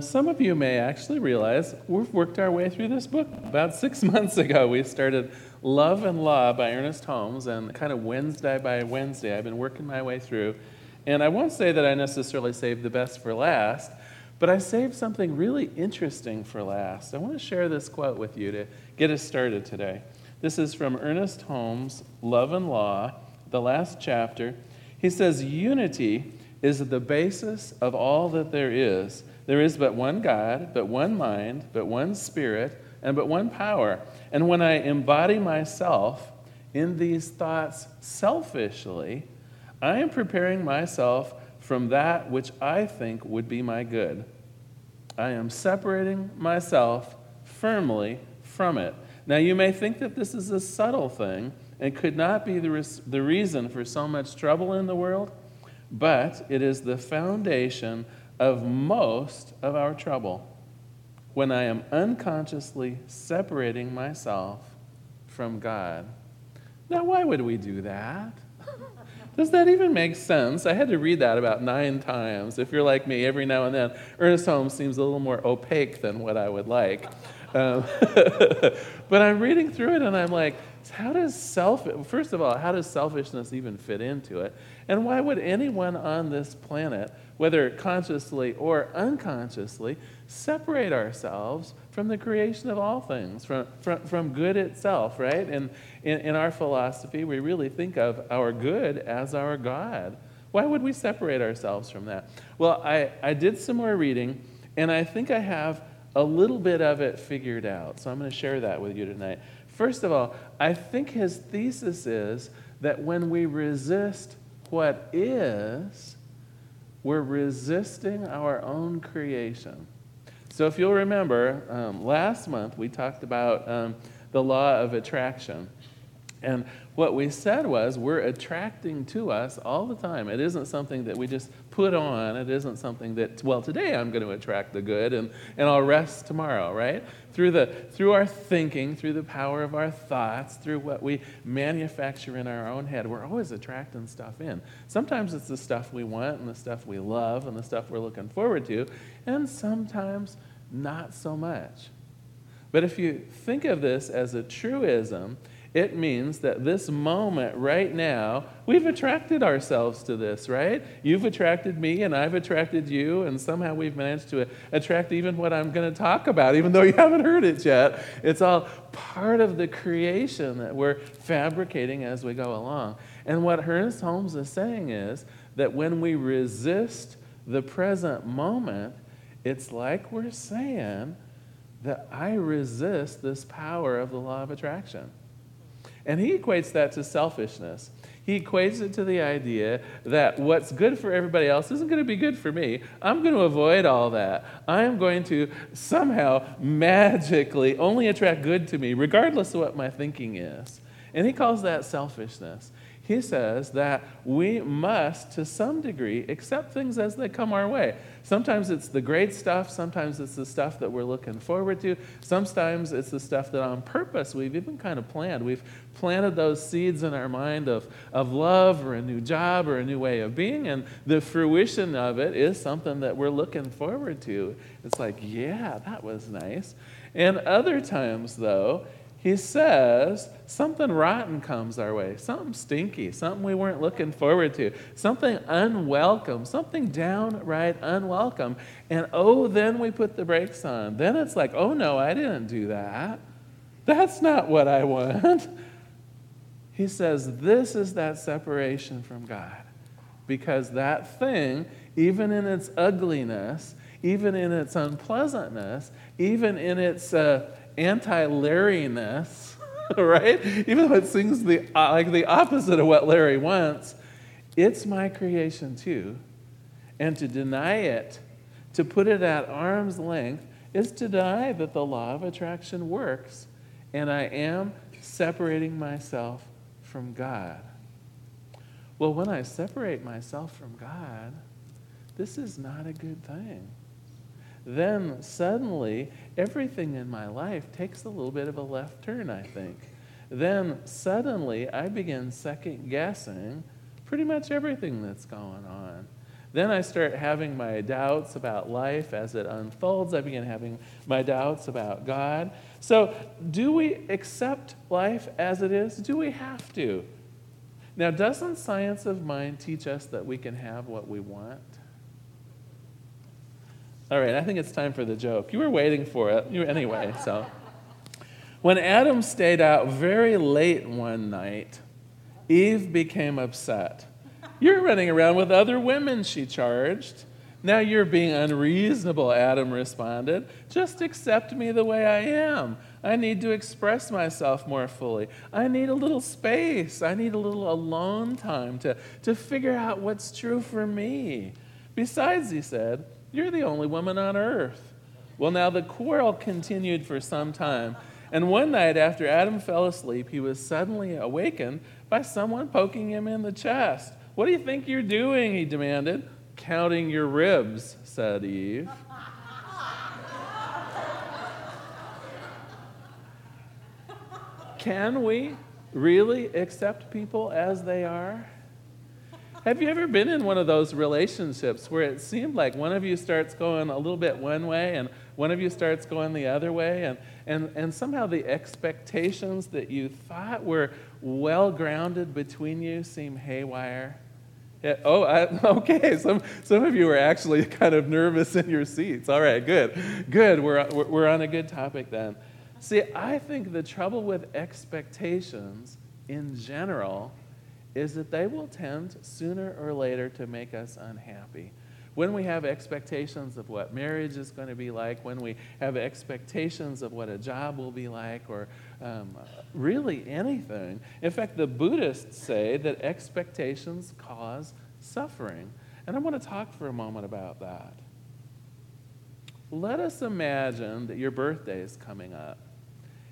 Some of you may actually realize we've worked our way through this book. About 6 months ago, we started Love and Law by Ernest Holmes, and kind of Wednesday by Wednesday, I've been working my way through. And I won't say that I necessarily saved the best for last, but I saved something really interesting for last. I want to share this quote with you to get us started today. This is from Ernest Holmes, Love and Law, the last chapter. He says, "Unity is the basis of all that there is. There is but one God, but one mind, but one spirit, and but one power. And when I embody myself in these thoughts selfishly, I am preparing myself from that which I think would be my good. I am separating myself firmly from it." Now, you may think that this is a subtle thing and could not be the reason for so much trouble in the world, but it is the foundation of most of our trouble. When I am unconsciously separating myself from God. Now, why would we do that? Does that even make sense? I had to read that about 9 times. If you're like me, every now and then, Ernest Holmes seems a little more opaque than what I would like. But I'm reading through it and I'm like, how does selfishness even fit into it? And why would anyone on this planet, whether consciously or unconsciously, separate ourselves from the creation of all things, from good itself, right? And in our philosophy, we really think of our good as our God. Why would we separate ourselves from that? Well, I did some more reading, and I think I have a little bit of it figured out. So I'm going to share that with you tonight. First of all, I think his thesis is that when we resist what is, we're resisting our own creation. So if you'll remember, last month we talked about the law of attraction. And what we said was we're attracting to us all the time. It isn't something that we just put on. It isn't something that, well, today I'm going to attract the good and I'll rest tomorrow, right? Through our thinking, through the power of our thoughts, through what we manufacture in our own head, we're always attracting stuff in. Sometimes it's the stuff we want and the stuff we love and the stuff we're looking forward to, and sometimes not so much. But if you think of this as a truism, it means that this moment right now, we've attracted ourselves to this, right? You've attracted me and I've attracted you, and somehow we've managed to attract even what I'm going to talk about, even though you haven't heard it yet. It's all part of the creation that we're fabricating as we go along. And what Ernest Holmes is saying is that when we resist the present moment, it's like we're saying that I resist this power of the law of attraction. And he equates that to selfishness. He equates it to the idea that what's good for everybody else isn't going to be good for me. I'm going to avoid all that. I'm going to somehow magically only attract good to me, regardless of what my thinking is. And he calls that selfishness. He says that we must, to some degree, accept things as they come our way. Sometimes it's the great stuff. Sometimes it's the stuff that we're looking forward to. Sometimes it's the stuff that on purpose we've even kind of planned. We've planted those seeds in our mind of love or a new job or a new way of being, and the fruition of it is something that we're looking forward to. It's like, yeah, that was nice. And other times, though, he says something rotten comes our way, something stinky, something we weren't looking forward to, something unwelcome, something downright unwelcome. And then we put the brakes on. Then it's like, oh no, I didn't do that. That's not what I want. He says this is that separation from God, because that thing, even in its ugliness, even in its unpleasantness, even in its anti-Larryness, right? Even though it sings the opposite of what Larry wants, it's my creation too. And to deny it, to put it at arm's length, is to deny that the law of attraction works and I am separating myself from God. Well, when I separate myself from God, this is not a good thing. Then suddenly everything in my life takes a little bit of a left turn, I think. Then suddenly I begin second guessing pretty much everything that's going on. Then I start having my doubts about life as it unfolds. I begin having my doubts about God. So do we accept life as it is? Do we have to? Now, doesn't science of mind teach us that we can have what we want? All right, I think it's time for the joke. You were waiting for it anyway, so. When Adam stayed out very late one night, Eve became upset. "You're running around with other women," she charged. "Now you're being unreasonable," Adam responded. "Just accept me the way I am. I need to express myself more fully. I need a little space. I need a little alone time to figure out what's true for me. Besides," he said, "you're the only woman on earth." Well, now the quarrel continued for some time. And one night after Adam fell asleep, he was suddenly awakened by someone poking him in the chest. "What do you think you're doing?" he demanded. "Counting your ribs," said Eve. Can we really accept people as they are? Have you ever been in one of those relationships where it seemed like one of you starts going a little bit one way and one of you starts going the other way, and somehow the expectations that you thought were well-grounded between you seem haywire? Yeah, okay, some of you were actually kind of nervous in your seats. All right, good. We're on a good topic then. See, I think the trouble with expectations in general is that they will tend sooner or later to make us unhappy. When we have expectations of what marriage is going to be like, when we have expectations of what a job will be like, or really anything. In fact, the Buddhists say that expectations cause suffering. And I want to talk for a moment about that. Let us imagine that your birthday is coming up.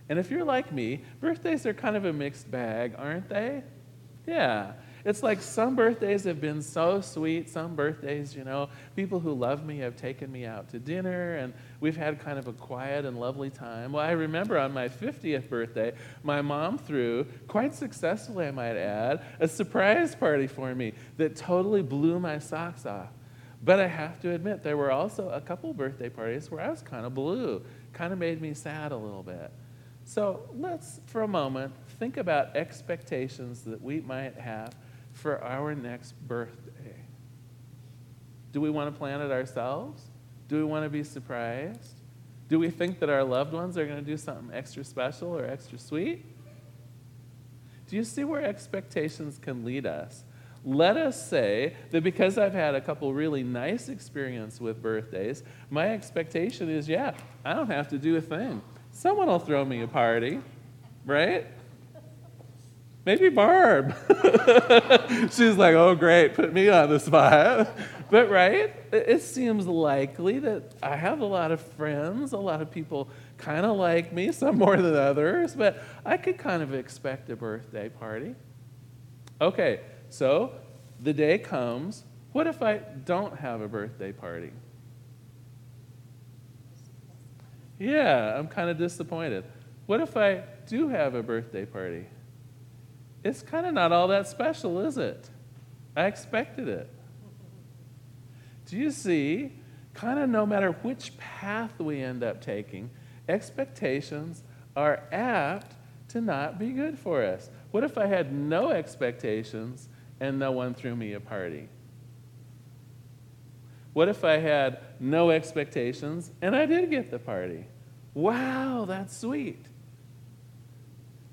And if you're like me, birthdays are kind of a mixed bag, aren't they? Yeah. It's like some birthdays have been so sweet. Some birthdays, people who love me have taken me out to dinner, and we've had kind of a quiet and lovely time. Well, I remember on my 50th birthday, my mom threw, quite successfully I might add, a surprise party for me that totally blew my socks off. But I have to admit, there were also a couple birthday parties where I was kind of blue, kind of made me sad a little bit. So let's, for a moment, think about expectations that we might have for our next birthday. Do we want to plan it ourselves? Do we want to be surprised? Do we think that our loved ones are going to do something extra special or extra sweet? Do you see where expectations can lead us? Let us say that because I've had a couple really nice experiences with birthdays, my expectation is, I don't have to do a thing. Someone will throw me a party, right? Maybe Barb. She's like, "Oh, great, put me on the spot." But, right, it seems likely that I have a lot of friends, a lot of people kind of like me, some more than others, but I could kind of expect a birthday party. Okay, so the day comes. What if I don't have a birthday party? Yeah, I'm kind of disappointed. What if I do have a birthday party? It's kind of not all that special, is it? I expected it. Do you see, kind of no matter which path we end up taking, expectations are apt to not be good for us. What if I had no expectations and no one threw me a party? What if I had no expectations and I did get the party? Wow, that's sweet.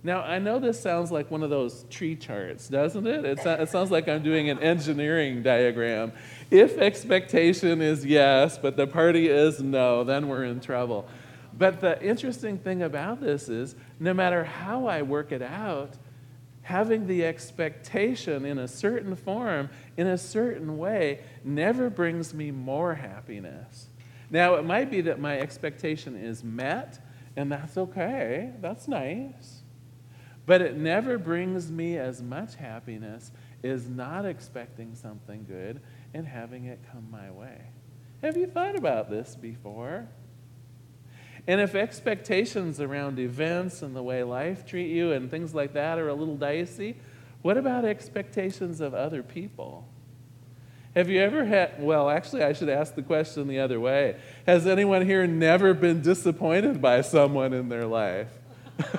Now, I know this sounds like one of those tree charts, doesn't it? It sounds like I'm doing an engineering diagram. If expectation is yes, but the party is no, then we're in trouble. But the interesting thing about this is, no matter how I work it out, having the expectation in a certain form, in a certain way, never brings me more happiness. Now, it might be that my expectation is met, and that's okay. That's nice. But it never brings me as much happiness as not expecting something good and having it come my way. Have you thought about this before? And if expectations around events and the way life treats you and things like that are a little dicey, what about expectations of other people? Have you ever had, well, actually, I should ask the question the other way. Has anyone here never been disappointed by someone in their life?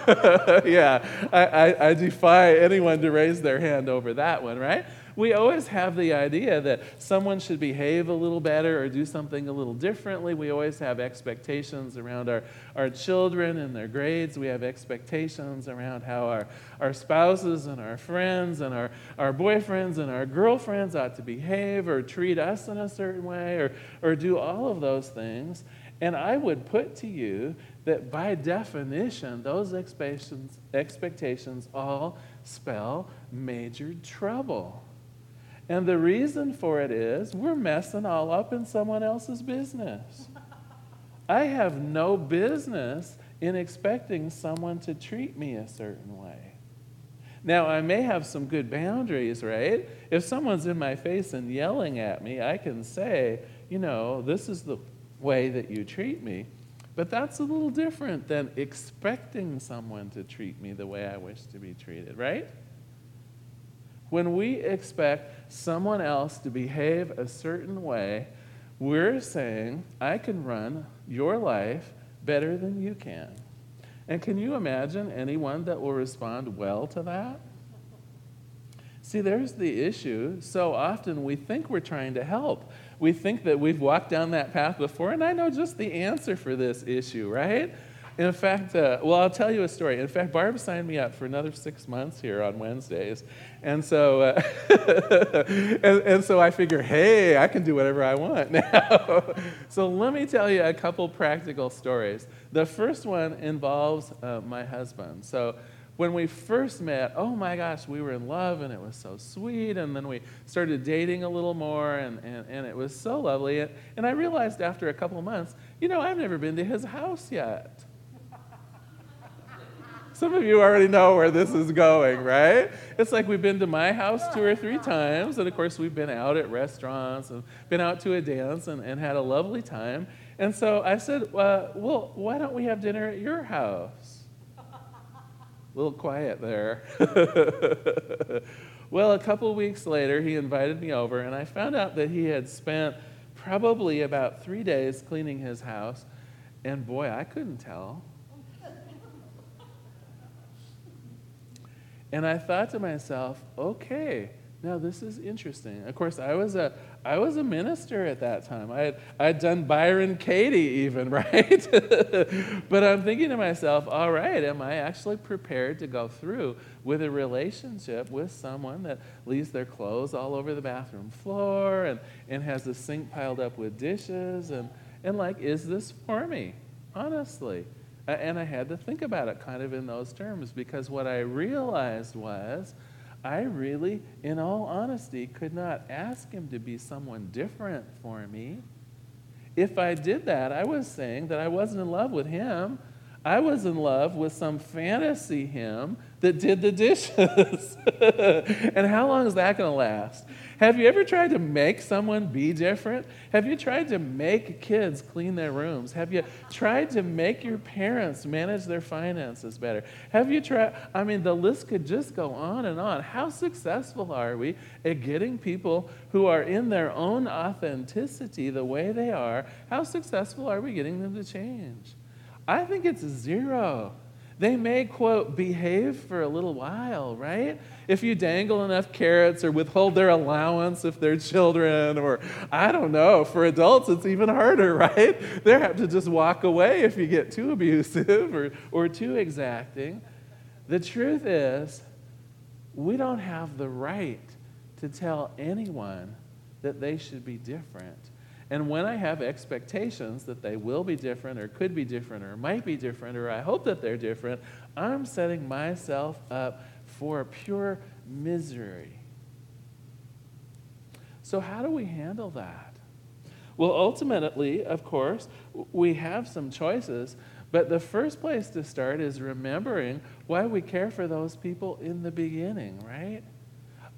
Yeah, I defy anyone to raise their hand over that one, right? We always have the idea that someone should behave a little better or do something a little differently. We always have expectations around our children and their grades. We have expectations around how our spouses and our friends and our boyfriends and our girlfriends ought to behave or treat us in a certain way or do all of those things. And I would put to you that by definition, those expectations all spell major trouble. And the reason for it is we're messing all up in someone else's business. I have no business in expecting someone to treat me a certain way. Now, I may have some good boundaries, right? If someone's in my face and yelling at me, I can say, you know, this is the way that you treat me. But that's a little different than expecting someone to treat me the way I wish to be treated, right? When we expect someone else to behave a certain way, we're saying, I can run your life better than you can. And can you imagine anyone that will respond well to that? See, there's the issue. So often we think we're trying to help. We think that we've walked down that path before, and I know just the answer for this issue, right? In fact, well, I'll tell you a story. In fact, Barb signed me up for another 6 months here on Wednesdays. And so and so I figure, hey, I can do whatever I want now. So let me tell you a couple practical stories. The first one involves my husband. So when we first met, oh my gosh, we were in love and it was so sweet. And then we started dating a little more and it was so lovely. And I realized after a couple months, you know, I've never been to his house yet. Some of you already know where this is going, right? It's like we've been to my house 2 or 3 times. And of course, we've been out at restaurants and been out to a dance and had a lovely time. And so I said, well, why don't we have dinner at your house? A little quiet there. Well, a couple weeks later, he invited me over, and I found out that he had spent probably about 3 days cleaning his house, and boy, I couldn't tell. And I thought to myself, okay, now this is interesting. Of course, I was a minister at that time. I'd done Byron Katie even, right? But I'm thinking to myself, all right, am I actually prepared to go through with a relationship with someone that leaves their clothes all over the bathroom floor and has the sink piled up with dishes? And like, is this for me, honestly? And I had to think about it kind of in those terms, because what I realized was I really, in all honesty, could not ask him to be someone different for me. If I did that, I was saying that I wasn't in love with him. I was in love with some fantasy him that did the dishes. And how long is that going to last? Have you ever tried to make someone be different? Have you tried to make kids clean their rooms? Have you tried to make your parents manage their finances better? Have you tried, I mean, the list could just go on and on. How successful are we at getting people who are in their own authenticity the way they are? How successful are we getting them to change? I think it's 0. They may, quote, behave for a little while, right? If you dangle enough carrots or withhold their allowance if they're children, or I don't know, for adults it's even harder, right? They have to just walk away if you get too abusive or too exacting. The truth is, we don't have the right to tell anyone that they should be different. And when I have expectations that they will be different or could be different or might be different or I hope that they're different, I'm setting myself up for pure misery. So how do we handle that? Well, ultimately, of course, we have some choices, but the first place to start is remembering why we care for those people in the beginning, right?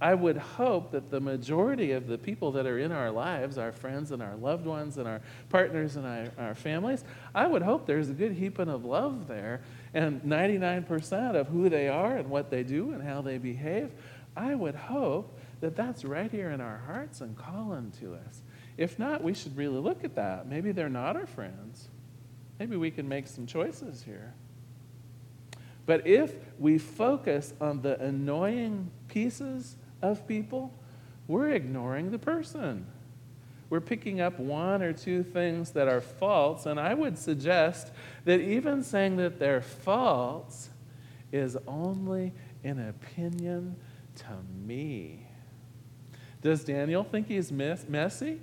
I would hope that the majority of the people that are in our lives, our friends and our loved ones and our partners and our families, I would hope there's a good heaping of love there, and 99% of who they are and what they do and how they behave, I would hope that that's right here in our hearts and calling to us. If not, we should really look at that. Maybe they're not our friends. Maybe we can make some choices here. But if we focus on the annoying pieces of people, we're ignoring the person. We're picking up one or two things that are faults, and I would suggest that even saying that they're faults is only an opinion to me. Does Daniel think he's messy?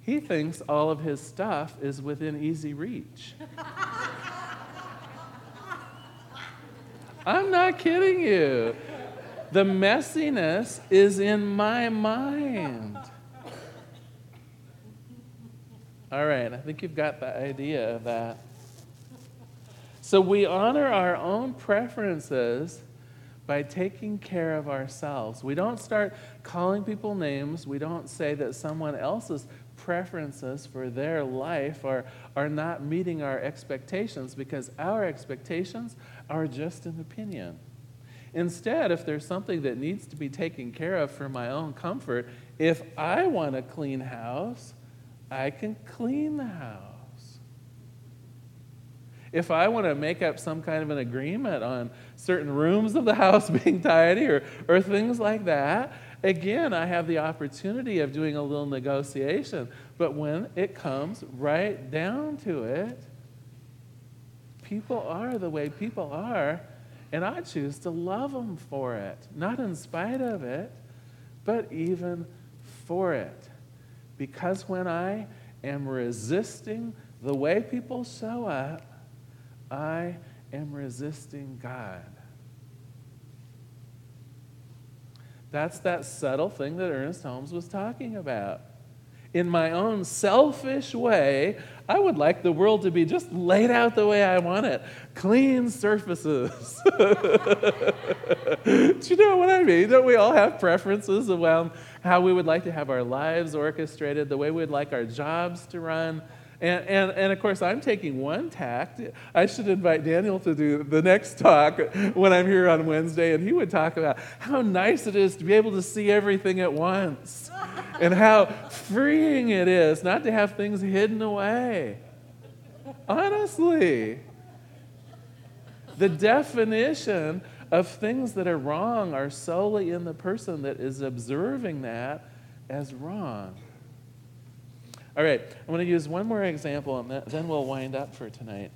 He thinks all of his stuff is within easy reach. I'm not kidding you. The messiness is in my mind. All right, I think you've got the idea of that. So we honor our own preferences by taking care of ourselves. We don't start calling people names. We don't say that someone else's preferences for their life are not meeting our expectations, because our expectations are just an opinion. Instead, if there's something that needs to be taken care of for my own comfort, if I want a clean house, I can clean the house. If I want to make up some kind of an agreement on certain rooms of the house being tidy or things like that, again, I have the opportunity of doing a little negotiation. But when it comes right down to it, people are the way people are, and I choose to love them for it. Not in spite of it, but even for it. Because when I am resisting the way people show up, I am resisting God. That's that subtle thing that Ernest Holmes was talking about. In my own selfish way, I would like the world to be just laid out the way I want it. Clean surfaces. Do you know what I mean? Don't we all have preferences around how we would like to have our lives orchestrated, the way we'd like our jobs to run? And of course, I'm taking one tact. I should invite Daniel to do the next talk when I'm here on Wednesday, and he would talk about how nice it is to be able to see everything at once and how freeing it is not to have things hidden away. Honestly, the definition of things that are wrong are solely in the person that is observing that as wrong. All right, I'm going to use one more example, and then we'll wind up for tonight.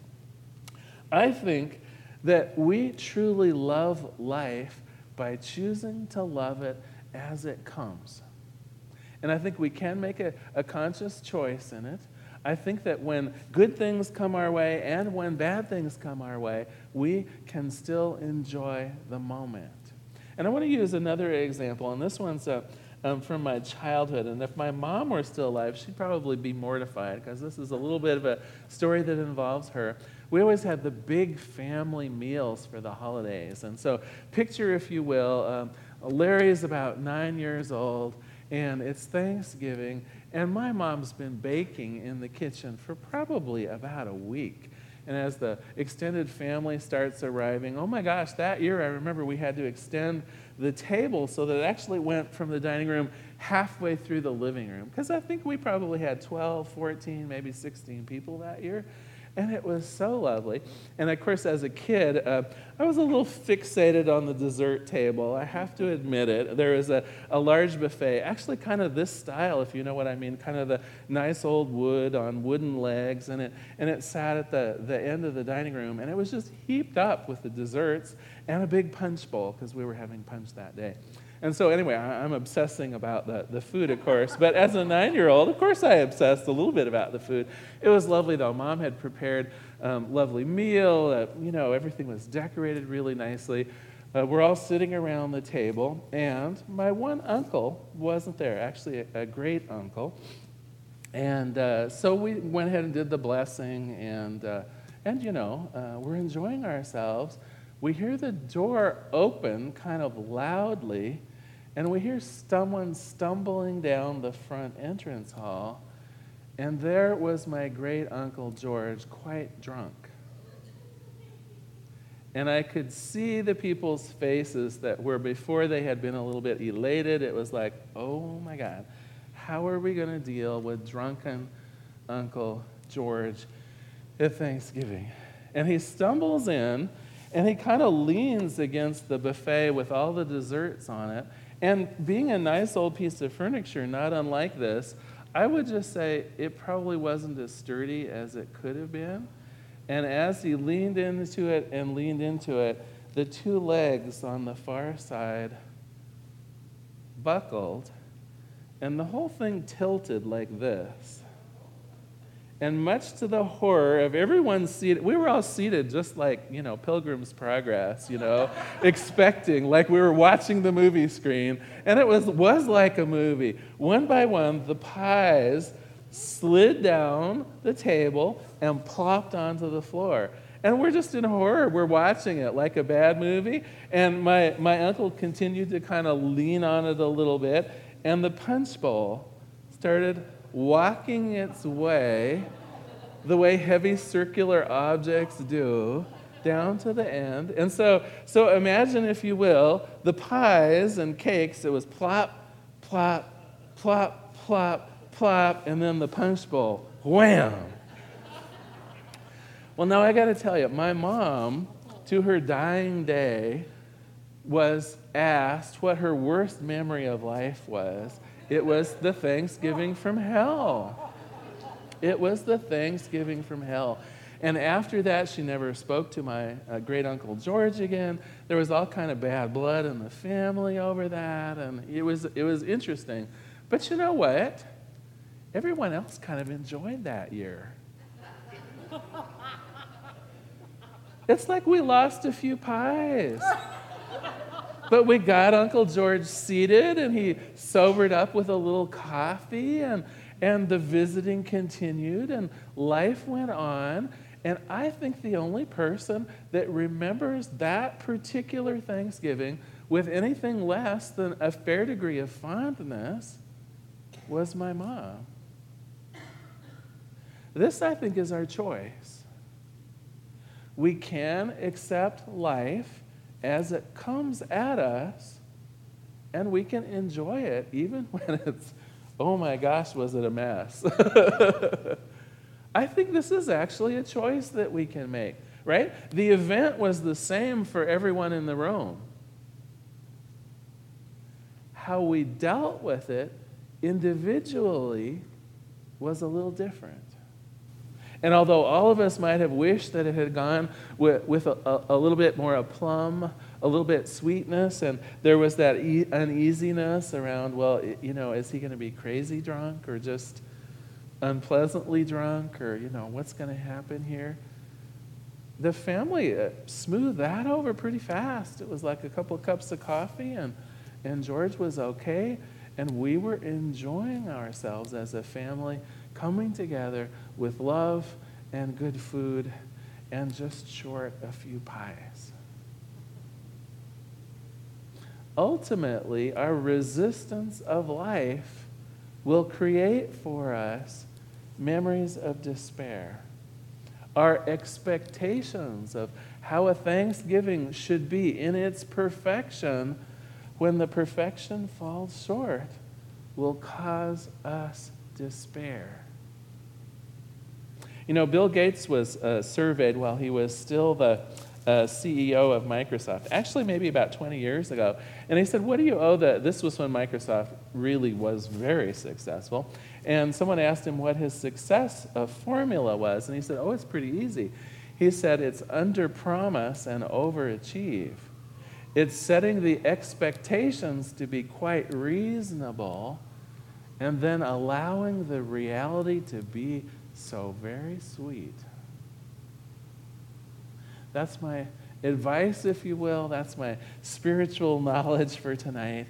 I think that we truly love life by choosing to love it as it comes. And I think we can make a conscious choice in it. I think that when good things come our way and when bad things come our way, we can still enjoy the moment. And I want to use another example, and this one's from my childhood. And if my mom were still alive, she'd probably be mortified, because this is a little bit of a story that involves her. We always had the big family meals for the holidays. And so picture, if you will, Larry's about 9 years old, and it's Thanksgiving, and my mom's been baking in the kitchen for probably about a week. And as the extended family starts arriving, oh my gosh, that year I remember we had to extend the table so that it actually went from the dining room halfway through the living room. Because I think we probably had 12, 14, maybe 16 people that year. And it was so lovely. And of course, as a kid, I was a little fixated on the dessert table. I have to admit it. There was a large buffet, actually kind of this style, if you know what I mean, kind of the nice old wood on wooden legs. And it sat at the end of the dining room. And it was just heaped up with the desserts and a big punch bowl, because we were having punch that day. And so anyway, I'm obsessing about the food, of course. But as a 9-year-old, of course I obsessed a little bit about the food. It was lovely, though. Mom had prepared lovely meal. Everything was decorated really nicely. We're all sitting around the table. And my one uncle wasn't there, actually a great uncle. And so we went ahead and did the blessing. And we're enjoying ourselves. We hear the door open kind of loudly, and we hear someone stumbling down the front entrance hall, and there was my great uncle George, quite drunk. And I could see the people's faces that were before they had been a little bit elated. It was like, oh my God, how are we going to deal with drunken Uncle George at Thanksgiving? And he stumbles in, and he kind of leans against the buffet with all the desserts on it. And being a nice old piece of furniture, not unlike this, I would just say it probably wasn't as sturdy as it could have been. And as he leaned into it, the two legs on the far side buckled, and the whole thing tilted like this. And much to the horror of everyone seated, we were all seated just like, Pilgrim's Progress, expecting, like we were watching the movie screen. And it was like a movie. One by one, the pies slid down the table and plopped onto the floor. And we're just in horror. We're watching it like a bad movie. And my uncle continued to kind of lean on it a little bit. And the punch bowl started walking its way, the way heavy circular objects do, down to the end. And so imagine, if you will, the pies and cakes, it was plop, plop, plop, plop, plop, and then the punch bowl, wham. Well, now I got to tell you, my mom, to her dying day, was asked what her worst memory of life was. It was the Thanksgiving from hell. It was the Thanksgiving from hell. And after that, she never spoke to my great uncle George again. There was all kind of bad blood in the family over that, and it was interesting. But you know what? Everyone else kind of enjoyed that year. It's like we lost a few pies. But we got Uncle George seated, and he sobered up with a little coffee, and the visiting continued, and life went on. And I think the only person that remembers that particular Thanksgiving with anything less than a fair degree of fondness was my mom. This, I think, is our choice. We can accept life as it comes at us, and we can enjoy it even when it's, oh my gosh, was it a mess? I think this is actually a choice that we can make, right? The event was the same for everyone in the room. How we dealt with it individually was a little different. And although all of us might have wished that it had gone with a little bit more a plum, a little bit sweetness, and there was that uneasiness around, well, is he going to be crazy drunk or just unpleasantly drunk, or, what's going to happen here? The family smoothed that over pretty fast. It was like a couple cups of coffee, and George was okay, and we were enjoying ourselves as a family, coming together with love and good food and just short a few pies. Ultimately, our resistance of life will create for us memories of despair. Our expectations of how a Thanksgiving should be in its perfection, when the perfection falls short, will cause us despair. Bill Gates was surveyed while he was still the CEO of Microsoft, actually maybe about 20 years ago. And he said, what do you owe the... This was when Microsoft really was very successful. And someone asked him what his success formula was. And he said, oh, it's pretty easy. He said, it's under-promise and overachieve. It's setting the expectations to be quite reasonable and then allowing the reality to be so very sweet. That's my advice, if you will. That's my spiritual knowledge for tonight.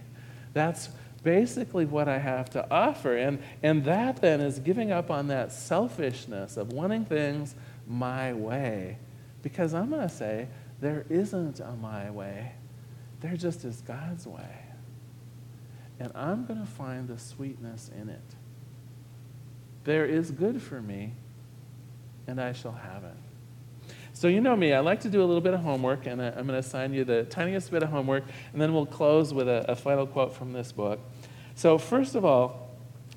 That's basically what I have to offer. And that then is giving up on that selfishness of wanting things my way. Because I'm going to say, there isn't a my way. There just is God's way. And I'm going to find the sweetness in it. There is good for me, and I shall have it. So you know me, I like to do a little bit of homework, and I'm going to assign you the tiniest bit of homework, and then we'll close with a final quote from this book. So first of all,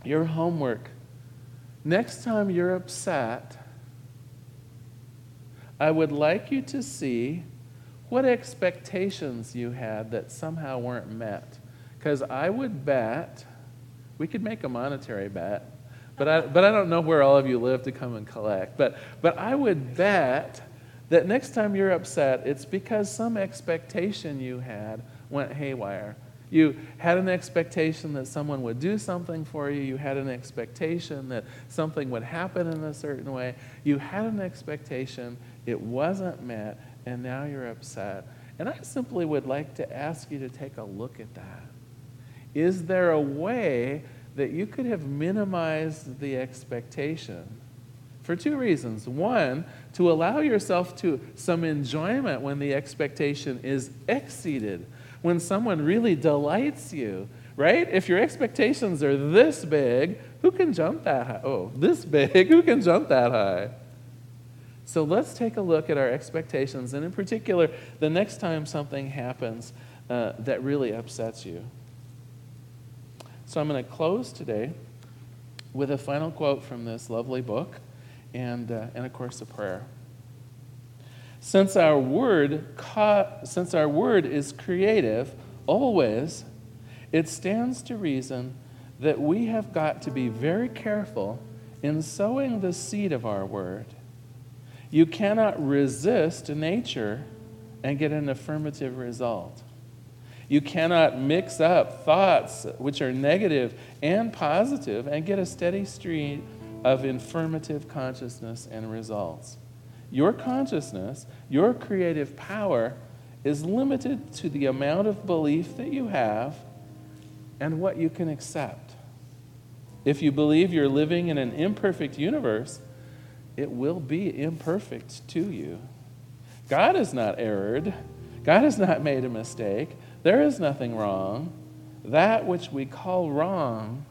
your homework. Next time you're upset, I would like you to see what expectations you had that somehow weren't met. Because I would bet, we could make a monetary bet, but I don't know where all of you live to come and collect. But I would bet that next time you're upset, it's because some expectation you had went haywire. You had an expectation that someone would do something for you. You had an expectation that something would happen in a certain way. You had an expectation, it wasn't met, and now you're upset. And I simply would like to ask you to take a look at that. Is there a way that you could have minimized the expectation? For two reasons. One, to allow yourself to some enjoyment when the expectation is exceeded, when someone really delights you, right? If your expectations are this big, who can jump that high? Oh, this big, who can jump that high? So let's take a look at our expectations, and in particular, the next time something happens that really upsets you. So I'm going to close today with a final quote from this lovely book and of course, a prayer. Since our word is creative, always, it stands to reason that we have got to be very careful in sowing the seed of our word. You cannot resist nature and get an affirmative result. You cannot mix up thoughts which are negative and positive and get a steady stream of affirmative consciousness and results. Your consciousness, your creative power, is limited to the amount of belief that you have and what you can accept. If you believe you're living in an imperfect universe, it will be imperfect to you. God has not erred. God has not made a mistake. There is nothing wrong. That which we call wrong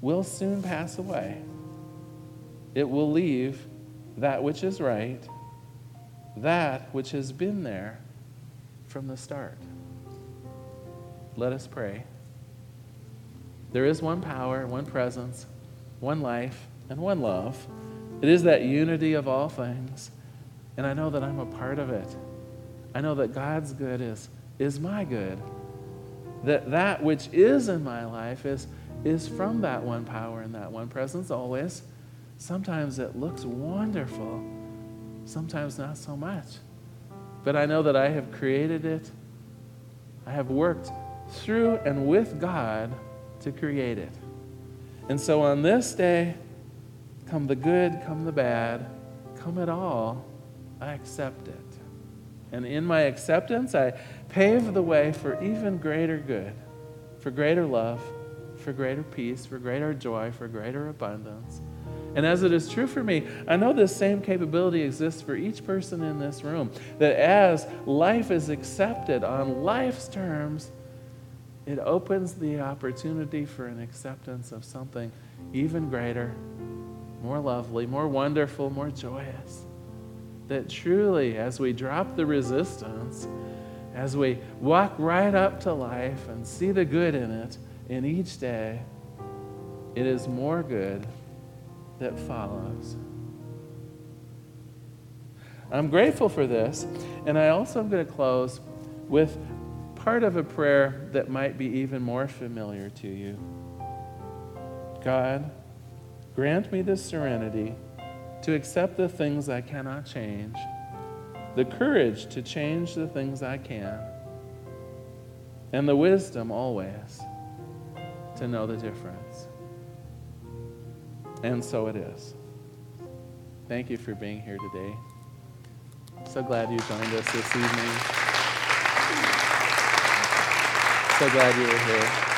will soon pass away. It will leave that which is right, that which has been there from the start. Let us pray. There is one power, one presence, one life, and one love. It is that unity of all things, and I know that I'm a part of it. I know that God's good is my good, that which is in my life is from that one power and that one presence always. Sometimes it looks wonderful, sometimes not so much. But I know that I have created it. I have worked through and with God to create it. And so on this day, come the good, come the bad, come it all, I accept it. And in my acceptance, I pave the way for even greater good, for greater love, for greater peace, for greater joy, for greater abundance. And as it is true for me, I know this same capability exists for each person in this room, that as life is accepted on life's terms, it opens the opportunity for an acceptance of something even greater, more lovely, more wonderful, more joyous. That truly, as we drop the resistance, as we walk right up to life and see the good in it, in each day, it is more good that follows. I'm grateful for this, and I also am going to close with part of a prayer that might be even more familiar to you. God, grant me the serenity to accept the things I cannot change, the courage to change the things I can, and the wisdom always to know the difference. And so it is. Thank you for being here today. So glad you joined us this evening. So glad you were here.